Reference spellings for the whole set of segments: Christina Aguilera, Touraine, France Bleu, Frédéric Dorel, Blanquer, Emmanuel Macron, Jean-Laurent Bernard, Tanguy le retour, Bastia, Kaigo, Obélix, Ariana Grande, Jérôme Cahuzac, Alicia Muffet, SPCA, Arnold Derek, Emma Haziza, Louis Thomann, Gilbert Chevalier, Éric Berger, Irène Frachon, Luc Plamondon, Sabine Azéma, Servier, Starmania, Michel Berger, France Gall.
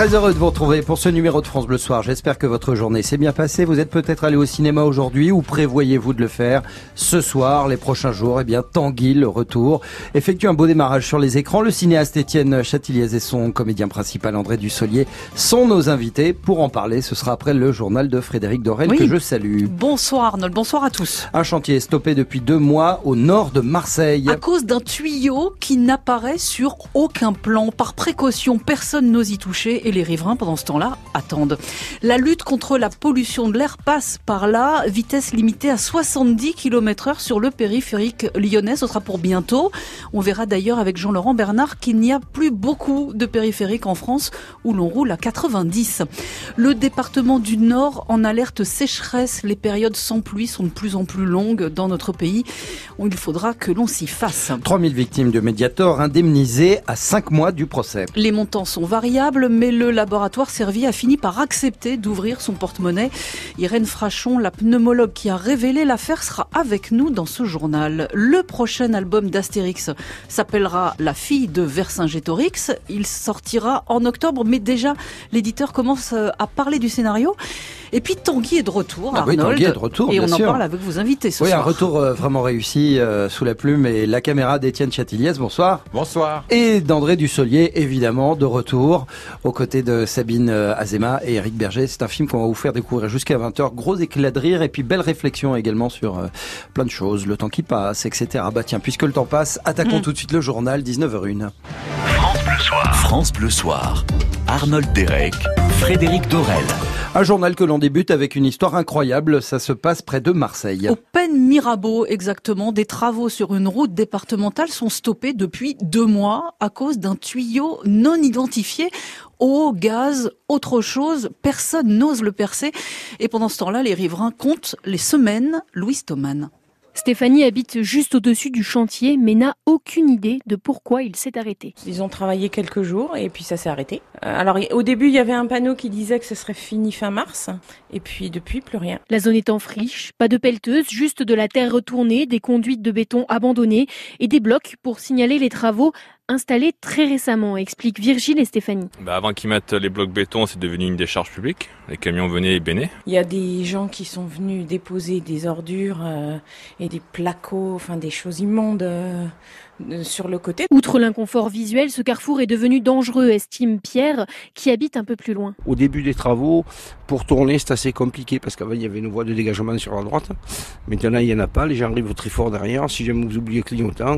Très heureux de vous retrouver pour ce numéro de France Bleu Soir. J'espère que votre journée s'est bien passée. Vous êtes peut-être allé au cinéma aujourd'hui ou prévoyez-vous de le faire ce soir, les prochains jours. Eh bien, Tanguy le retour effectue un beau démarrage sur les écrans. Le cinéaste Étienne Chatiliez et son comédien principal André Dussollier sont nos invités. Pour en parler, ce sera après le journal de Frédéric Dorel, oui, que je salue. Bonsoir Arnold, bonsoir à tous. Un chantier est stoppé depuis 2 mois au nord de Marseille. À cause d'un tuyau qui n'apparaît sur aucun plan. Par précaution, personne n'ose y toucher. Et les riverains, pendant ce temps-là, attendent. La lutte contre la pollution de l'air passe par là. Vitesse limitée à 70 km/h sur le périphérique lyonnais. Ce sera pour bientôt. On verra d'ailleurs avec Jean-Laurent Bernard qu'il n'y a plus beaucoup de périphériques en France où l'on roule à 90. Le département du Nord en alerte sécheresse. Les périodes sans pluie sont de plus en plus longues dans notre pays. Il faudra que l'on s'y fasse. 3000 victimes de Médiator indemnisées à 5 mois du procès. Les montants sont variables, mais le laboratoire Servier a fini par accepter d'ouvrir son porte-monnaie. Irène Frachon, la pneumologue qui a révélé l'affaire, sera avec nous dans ce journal. Le prochain album d'Astérix s'appellera La fille de Vercingétorix. Il sortira en octobre, mais déjà l'éditeur commence à parler du scénario. Et puis Tanguy est de retour, Arnold. Oui, Tanguy est de retour, et on en parle avec vos invités ce soir. Oui, un retour vraiment réussi sous la plume et la caméra d'Étienne Chatiliez. Bonsoir. Bonsoir. Et d'André Dussollier, évidemment, de retour aux côtés de Sabine Azéma et Éric Berger. C'est un film qu'on va vous faire découvrir jusqu'à 20h. Gros éclat de rire et puis belle réflexion également sur plein de choses, le temps qui passe, etc. Bah tiens, puisque le temps passe, attaquons tout de suite le journal, 19h01. France Bleu Soir. France Bleu Soir. Arnold Derek, Frédéric Dorel. Un journal que l'on débute avec une histoire incroyable, ça se passe près de Marseille. Au Pen Mirabeau, exactement, des travaux sur une route départementale sont stoppés depuis 2 mois à cause d'un tuyau non identifié. Eau, gaz, autre chose, personne n'ose le percer. Et pendant ce temps-là, les riverains comptent les semaines. Louis Thomann. Stéphanie habite juste au-dessus du chantier, mais n'a aucune idée de pourquoi il s'est arrêté. Ils ont travaillé quelques jours et puis ça s'est arrêté. Alors au début, il y avait un panneau qui disait que ce serait fini fin mars, et puis depuis, plus rien. La zone est en friche, pas de pelleteuse, juste de la terre retournée, des conduites de béton abandonnées et des blocs pour signaler les travaux installés très récemment, explique Virgile et Stéphanie. Avant qu'ils mettent les blocs béton, c'est devenu une décharge publique. Les camions venaient et bénaient. Il y a des gens qui sont venus déposer des ordures et des placos, enfin des choses immondes sur le côté. Outre l'inconfort visuel, ce carrefour est devenu dangereux, estime Pierre, qui habite un peu plus loin. Au début des travaux, pour tourner, c'est assez compliqué parce qu'avant il y avait une voie de dégagement sur la droite. Maintenant, il n'y en a pas. Les gens arrivent très fort derrière. Si jamais vous oubliez clignotant,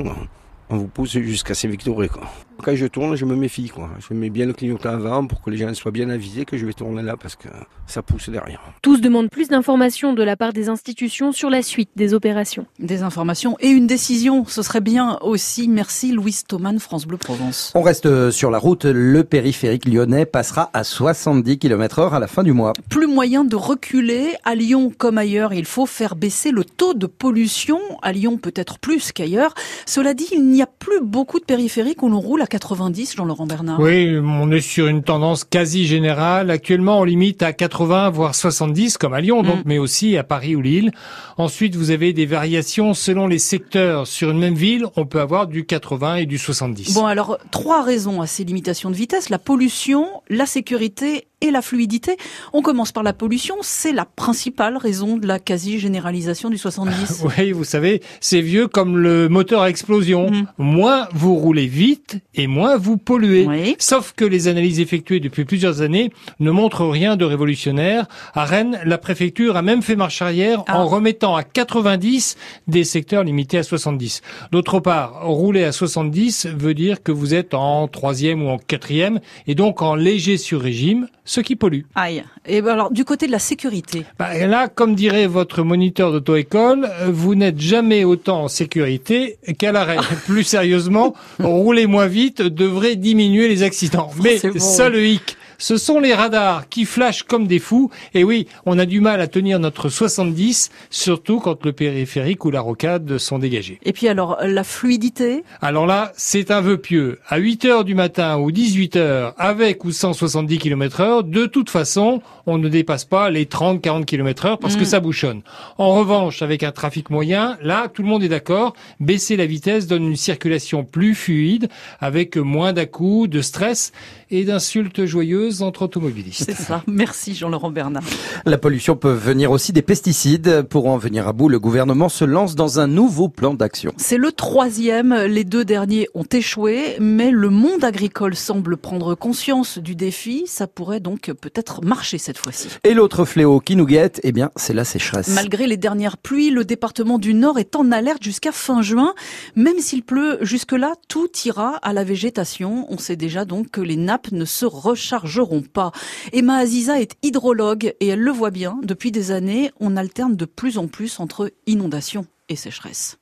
on vous pousse jusqu'à Saint-Victoré, quoi. Quand je tourne, je me méfie, quoi. Je mets bien le clignotant avant pour que les gens soient bien avisés que je vais tourner là parce que ça pousse derrière. Tous demandent plus d'informations de la part des institutions sur la suite des opérations. Des informations et une décision, ce serait bien aussi. Merci Louise Thomann, France Bleu Provence. On reste sur la route. Le périphérique lyonnais passera à 70 km/h à la fin du mois. Plus moyen de reculer. À Lyon comme ailleurs, il faut faire baisser le taux de pollution. À Lyon peut-être plus qu'ailleurs. Cela dit, il n'y a plus beaucoup de périphériques où l'on roule à 90, Jean-Laurent Bernard. Oui, on est sur une tendance quasi générale. Actuellement, on limite à 80, voire 70, comme à Lyon, donc, mais aussi à Paris ou Lille. Ensuite, vous avez des variations selon les secteurs. Sur une même ville, on peut avoir du 80 et du 70. Bon, alors, 3 raisons à ces limitations de vitesse. La pollution, la sécurité et la fluidité. On commence par la pollution, c'est la principale raison de la quasi-généralisation du 70. Oui, vous savez, c'est vieux comme le moteur à explosion. Moins vous roulez vite et moins vous polluez. Oui. Sauf que les analyses effectuées depuis plusieurs années ne montrent rien de révolutionnaire. À Rennes, la préfecture a même fait marche arrière en remettant à 90 des secteurs limités à 70. D'autre part, rouler à 70 veut dire que vous êtes en 3e ou en 4e et donc en léger sur-régime, ce qui pollue. Aïe. Et ben alors, du côté de la sécurité. Là, comme dirait votre moniteur d'auto-école, vous n'êtes jamais autant en sécurité qu'à l'arrêt. Plus sérieusement, rouler moins vite devrait diminuer les accidents. Mais bon, ça le hic. Ce sont les radars qui flashent comme des fous. Et oui, on a du mal à tenir notre 70, surtout quand le périphérique ou la rocade sont dégagés. Et puis alors, la fluidité? Alors là, c'est un vœu pieux. À 8h du matin ou 18h, avec ou sans 70 km/h, de toute façon, on ne dépasse pas les 30-40 km/h parce que ça bouchonne. En revanche, avec un trafic moyen, là, tout le monde est d'accord. Baisser la vitesse donne une circulation plus fluide, avec moins d'à-coups, de stress et d'insultes joyeuses blogueuse entre automobilistes. C'est ça. Merci Jean-Laurent Bernard. La pollution peut venir aussi des pesticides. Pour en venir à bout, le gouvernement se lance dans un nouveau plan d'action. C'est le troisième. Les deux derniers ont échoué, mais le monde agricole semble prendre conscience du défi. Ça pourrait donc peut-être marcher cette fois-ci. Et l'autre fléau qui nous guette, eh bien, c'est la sécheresse. Malgré les dernières pluies, le département du Nord est en alerte jusqu'à fin juin. Même s'il pleut jusque-là, tout ira à la végétation. On sait déjà donc que les nappes ne se rechargeront pas. Emma Haziza est hydrologue et elle le voit bien. Depuis des années, on alterne de plus en plus entre inondations et sécheresse.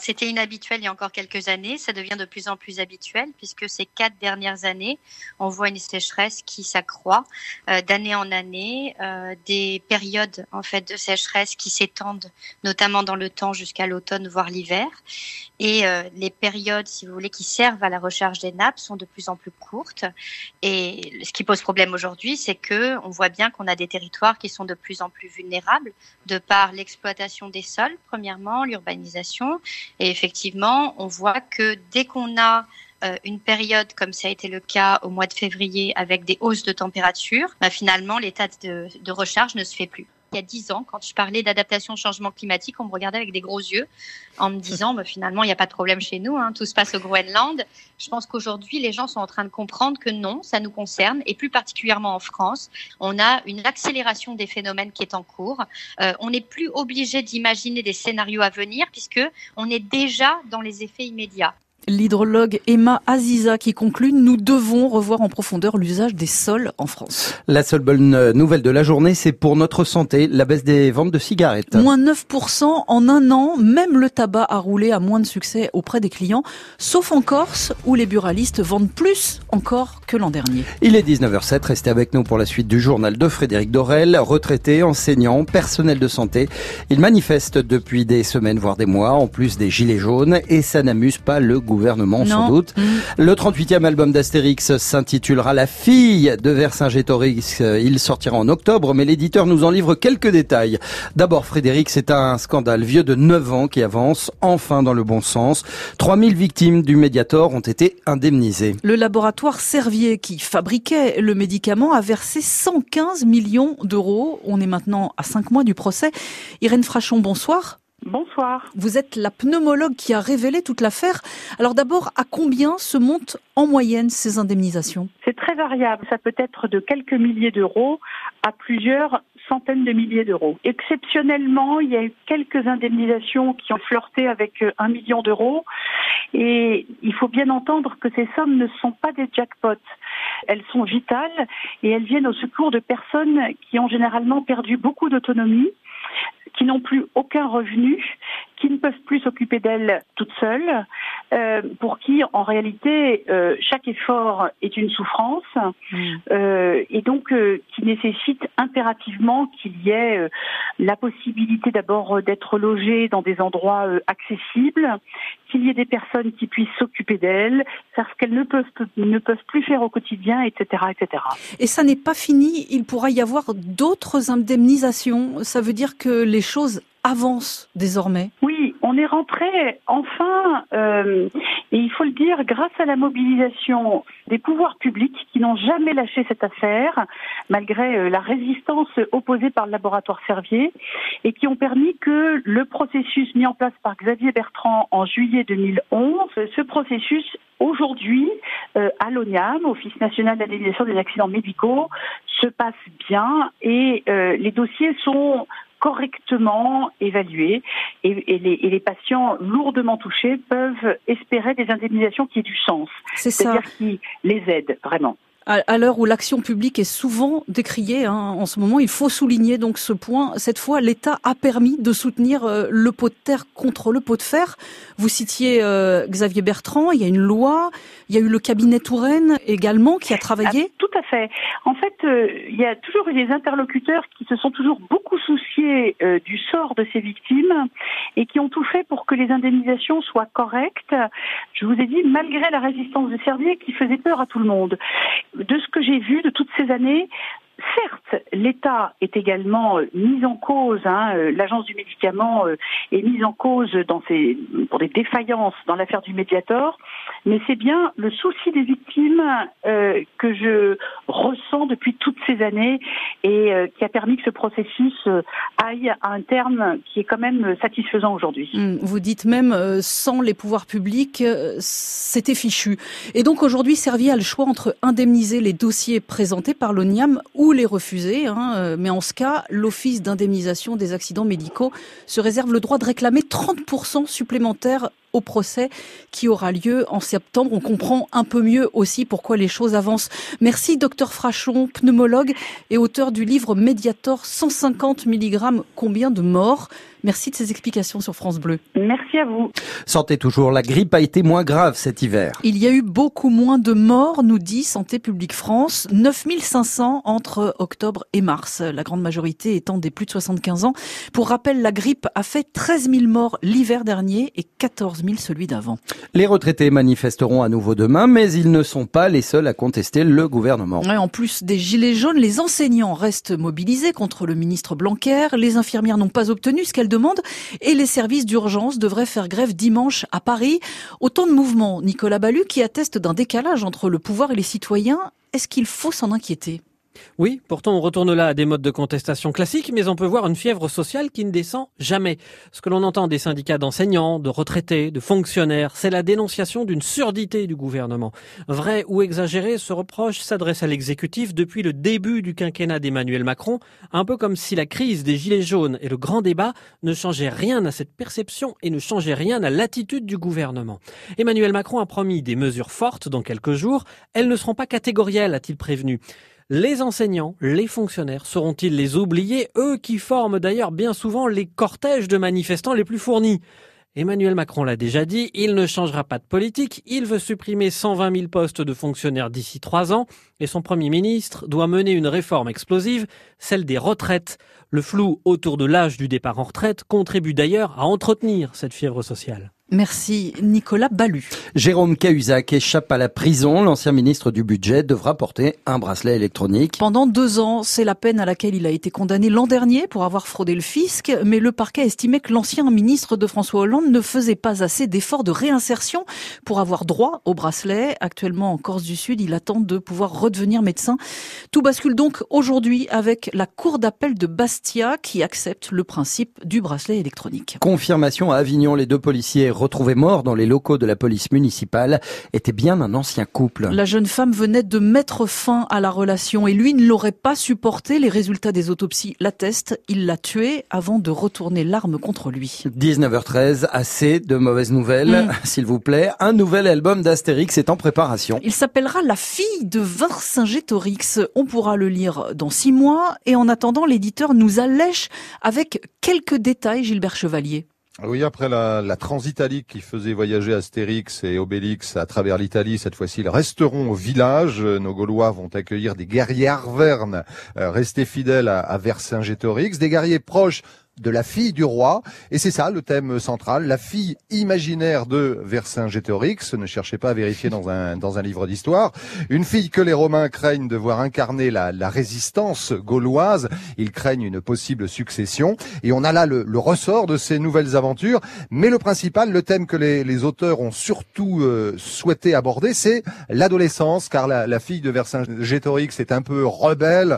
C'était inhabituel il y a encore quelques années, ça devient de plus en plus habituel puisque ces 4 dernières années, on voit une sécheresse qui s'accroît d'année en année, des périodes en fait de sécheresse qui s'étendent notamment dans le temps jusqu'à l'automne voire l'hiver, et les périodes, si vous voulez, qui servent à la recharge des nappes sont de plus en plus courtes. Et ce qui pose problème aujourd'hui, c'est que on voit bien qu'on a des territoires qui sont de plus en plus vulnérables de par l'exploitation des sols, premièrement, l'urbanisation. Et effectivement, on voit que dès qu'on a une période, comme ça a été le cas au mois de février, avec des hausses de température, finalement, l'état de recharge ne se fait plus. Il y a 10 ans, quand je parlais d'adaptation au changement climatique, on me regardait avec des gros yeux en me disant finalement, il n'y a pas de problème chez nous, tout se passe au Groenland. Je pense qu'aujourd'hui, les gens sont en train de comprendre que non, ça nous concerne, et plus particulièrement en France. On a une accélération des phénomènes qui est en cours. On n'est plus obligé d'imaginer des scénarios à venir puisqu'on est déjà dans les effets immédiats. L'hydrologue Emma Haziza qui conclut: nous devons revoir en profondeur l'usage des sols en France. La seule bonne nouvelle de la journée, c'est pour notre santé, la baisse des ventes de cigarettes. Moins 9% en un an, même le tabac a roulé à moins de succès auprès des clients, sauf en Corse où les buralistes vendent plus encore que l'an dernier. Il est 19h07, restez avec nous pour la suite du journal de Frédéric Dorel. Retraités, enseignants, personnel de santé, ils manifestent depuis des semaines voire des mois, en plus des gilets jaunes, et ça n'amuse pas le gouvernement, sans doute. Le 38e album d'Astérix s'intitulera La fille de Vercingétorix. Il sortira en octobre, mais l'éditeur nous en livre quelques détails. D'abord, Frédéric, c'est un scandale vieux de 9 ans qui avance enfin dans le bon sens. 3000 victimes du Médiator ont été indemnisées. Le laboratoire Servier qui fabriquait le médicament a versé 115 millions d'euros. On est maintenant à 5 mois du procès. Irène Frachon, bonsoir. Bonsoir. Vous êtes la pneumologue qui a révélé toute l'affaire. Alors d'abord, à combien se montent en moyenne ces indemnisations ? C'est très variable. Ça peut être de quelques milliers d'euros à plusieurs centaines de milliers d'euros. Exceptionnellement, il y a eu quelques indemnisations qui ont flirté avec 1 million d'euros. Et il faut bien entendre que ces sommes ne sont pas des jackpots. Elles sont vitales et elles viennent au secours de personnes qui ont généralement perdu beaucoup d'autonomie, qui n'ont plus aucun revenu, qui ne peuvent plus s'occuper d'elles toutes seules, pour qui, en réalité, chaque effort est une souffrance, et donc qui nécessite impérativement qu'il y ait la possibilité d'abord d'être logé dans des endroits accessibles, qu'il y ait des personnes qui puissent s'occuper d'elles, faire ce qu'elles ne peuvent plus faire au quotidien, etc., etc. Et ça n'est pas fini, il pourra y avoir d'autres indemnisations, ça veut dire que les choses avance désormais. Oui, on est rentré enfin, et il faut le dire, grâce à la mobilisation des pouvoirs publics qui n'ont jamais lâché cette affaire, malgré la résistance opposée par le laboratoire Servier, et qui ont permis que le processus mis en place par Xavier Bertrand en juillet 2011, ce processus aujourd'hui, à l'ONIAM, Office national d'indemnisation des accidents médicaux, se passe bien et les dossiers sont correctement évalués et les patients lourdement touchés peuvent espérer des indemnisations qui aient du sens. C'est-à-dire qui les aident vraiment. À l'heure où l'action publique est souvent décriée, en ce moment, il faut souligner donc ce point. Cette fois, l'État a permis de soutenir le pot de terre contre le pot de fer. Vous citiez Xavier Bertrand, il y a une loi, il y a eu le cabinet Touraine également qui a travaillé. Tout à fait. En fait, il y a toujours eu des interlocuteurs qui se sont toujours beaucoup souciés du sort de ces victimes et qui ont tout fait pour que les indemnisations soient correctes. Je vous ai dit, malgré la résistance de Servier qui faisait peur à tout le monde. De ce que j'ai vu de toutes ces années, certes, l'État est également mis en cause, l'agence du médicament est mise en cause pour des défaillances dans l'affaire du Mediator, mais c'est bien le souci des victimes que je ressens depuis toutes ces années et qui a permis que ce processus aille à un terme qui est quand même satisfaisant aujourd'hui. Vous dites même, sans les pouvoirs publics, c'était fichu. Et donc aujourd'hui, Servier a le choix entre indemniser les dossiers présentés par l'ONIAM ou les refuser, mais en ce cas, l'Office d'indemnisation des accidents médicaux se réserve le droit de réclamer 30% supplémentaires au procès qui aura lieu en septembre. On comprend un peu mieux aussi pourquoi les choses avancent. Merci Dr Frachon, pneumologue et auteur du livre Médiator 150 mg, combien de morts ? Merci de ces explications sur France Bleu. Merci à vous. Santé toujours, la grippe a été moins grave cet hiver. Il y a eu beaucoup moins de morts, nous dit Santé publique France, 9500 entre octobre et mars, la grande majorité étant des plus de 75 ans. Pour rappel, la grippe a fait 13 000 morts l'hiver dernier et 14 000 celui d'avant. Les retraités manifesteront à nouveau demain, mais ils ne sont pas les seuls à contester le gouvernement. Et en plus des gilets jaunes, les enseignants restent mobilisés contre le ministre Blanquer. Les infirmières n'ont pas obtenu ce qu'elles demande et les services d'urgence devraient faire grève dimanche à Paris. Autant de mouvements, Nicolas Ballu, qui atteste d'un décalage entre le pouvoir et les citoyens. Est-ce qu'il faut s'en inquiéter ? Oui, pourtant on retourne là à des modes de contestation classiques, mais on peut voir une fièvre sociale qui ne descend jamais. Ce que l'on entend des syndicats d'enseignants, de retraités, de fonctionnaires, c'est la dénonciation d'une surdité du gouvernement. Vrai ou exagéré, ce reproche s'adresse à l'exécutif depuis le début du quinquennat d'Emmanuel Macron, un peu comme si la crise des gilets jaunes et le grand débat ne changeaient rien à cette perception et ne changeaient rien à l'attitude du gouvernement. Emmanuel Macron a promis des mesures fortes dans quelques jours, elles ne seront pas catégorielles, a-t-il prévenu. Les enseignants, les fonctionnaires, seront-ils les oubliés, eux qui forment d'ailleurs bien souvent les cortèges de manifestants les plus fournis ? Emmanuel Macron l'a déjà dit, il ne changera pas de politique, il veut supprimer 120 000 postes de fonctionnaires d'ici 3 ans et son Premier ministre doit mener une réforme explosive, celle des retraites. Le flou autour de l'âge du départ en retraite contribue d'ailleurs à entretenir cette fièvre sociale. Merci Nicolas Ballu. Jérôme Cahuzac échappe à la prison. L'ancien ministre du Budget devra porter un bracelet électronique. Pendant 2 ans, c'est la peine à laquelle il a été condamné l'an dernier pour avoir fraudé le fisc. Mais le parquet estimait que l'ancien ministre de François Hollande ne faisait pas assez d'efforts de réinsertion pour avoir droit au bracelet. Actuellement en Corse du Sud, il attend de pouvoir redevenir médecin. Tout bascule donc aujourd'hui avec la cour d'appel de Bastia qui accepte le principe du bracelet électronique. Confirmation à Avignon, les 2 policiers retrouvés morts dans les locaux de la police municipale était bien un ancien couple. La jeune femme venait de mettre fin à la relation et lui ne l'aurait pas supporté. Les résultats des autopsies l'attestent. Il l'a tuée avant de retourner l'arme contre lui. 19h13, assez de mauvaises nouvelles, s'il vous plaît. Un nouvel album d'Astérix est en préparation. Il s'appellera La fille de Vercingétorix. On pourra le lire dans 6 mois et en attendant, l'éditeur nous allèche avec quelques détails, Gilbert Chevalier. Oui, après la transitalique qui faisait voyager Astérix et Obélix à travers l'Italie, cette fois-ci, ils resteront au village. Nos Gaulois vont accueillir des guerriers arvernes, restés fidèles à Vercingétorix, des guerriers proches de la fille du roi. Et c'est ça le thème central, la fille imaginaire de Vercingétorix. Ne cherchez pas à vérifier dans un livre d'histoire. Une fille que les Romains craignent de voir incarner la résistance gauloise. Ils craignent une possible succession. Et on a là le ressort de ces nouvelles aventures. Mais le principal, le thème que les auteurs ont surtout souhaité aborder, c'est l'adolescence. Car la fille de Vercingétorix est un peu rebelle.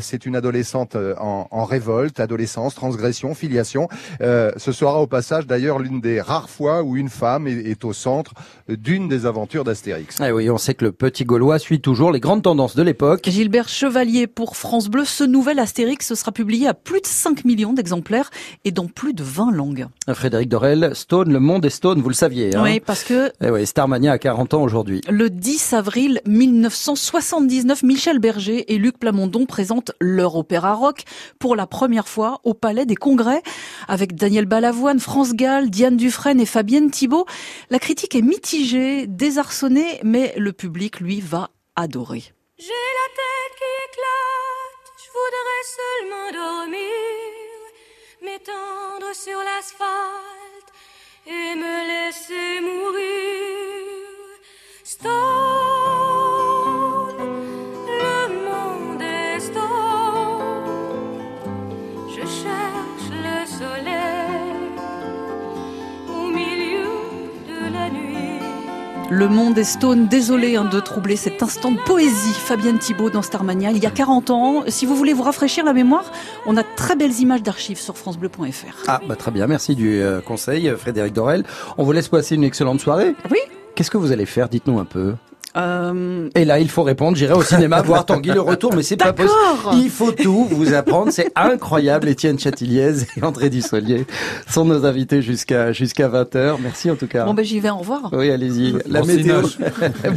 C'est une adolescente en révolte, adolescence, transgression, filiation. Ce sera au passage d'ailleurs l'une des rares fois où une femme est au centre d'une des aventures d'Astérix. Ah oui, on sait que le petit Gaulois suit toujours les grandes tendances de l'époque. Gilbert Chevalier pour France Bleu, ce nouvel Astérix sera publié à plus de 5 millions d'exemplaires et dans plus de 20 langues. Frédéric Dorel, Stone, le monde est Stone, vous le saviez. Oui, parce que... Eh oui, Starmania a 40 ans aujourd'hui. Le 10 avril 1979, Michel Berger et Luc Plamondon présentent leur opéra rock pour la première fois au Palais des Congrès, avec Daniel Balavoine, France Gall, Diane Dufresne et Fabienne Thibault. La critique est mitigée, désarçonnée, mais le public, lui, va adorer. J'ai la tête qui éclate, je voudrais seulement dormir, m'étendre sur l'asphalte et me laisser mourir. Le Le monde est stone, désolé de troubler cet instant de poésie. Fabienne Thibault dans Starmania, il y a 40 ans. Si vous voulez vous rafraîchir la mémoire, on a de très belles images d'archives sur francebleu.fr. Ah bah très bien, merci du conseil Frédéric Dorel. On vous laisse passer une excellente soirée. Oui. Qu'est-ce que vous allez faire? Dites-nous un peu. Et là, il faut répondre, j'irai au cinéma voir Tanguy le retour, mais c'est pas possible. Il faut tout vous apprendre, c'est incroyable. Étienne Chatiliez et André Dussollier sont nos invités jusqu'à 20h. Merci en tout cas. Bon ben j'y vais, au revoir. Oui, allez-y. La météo.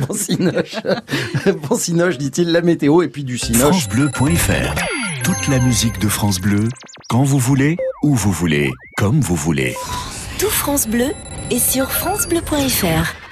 Bon cinoche. Bon cinoche, dit-il, la météo et puis du cinoche. FranceBleu.fr. Toute la musique de France Bleu, quand vous voulez, où vous voulez, comme vous voulez. Tout France Bleu est sur francebleu.fr.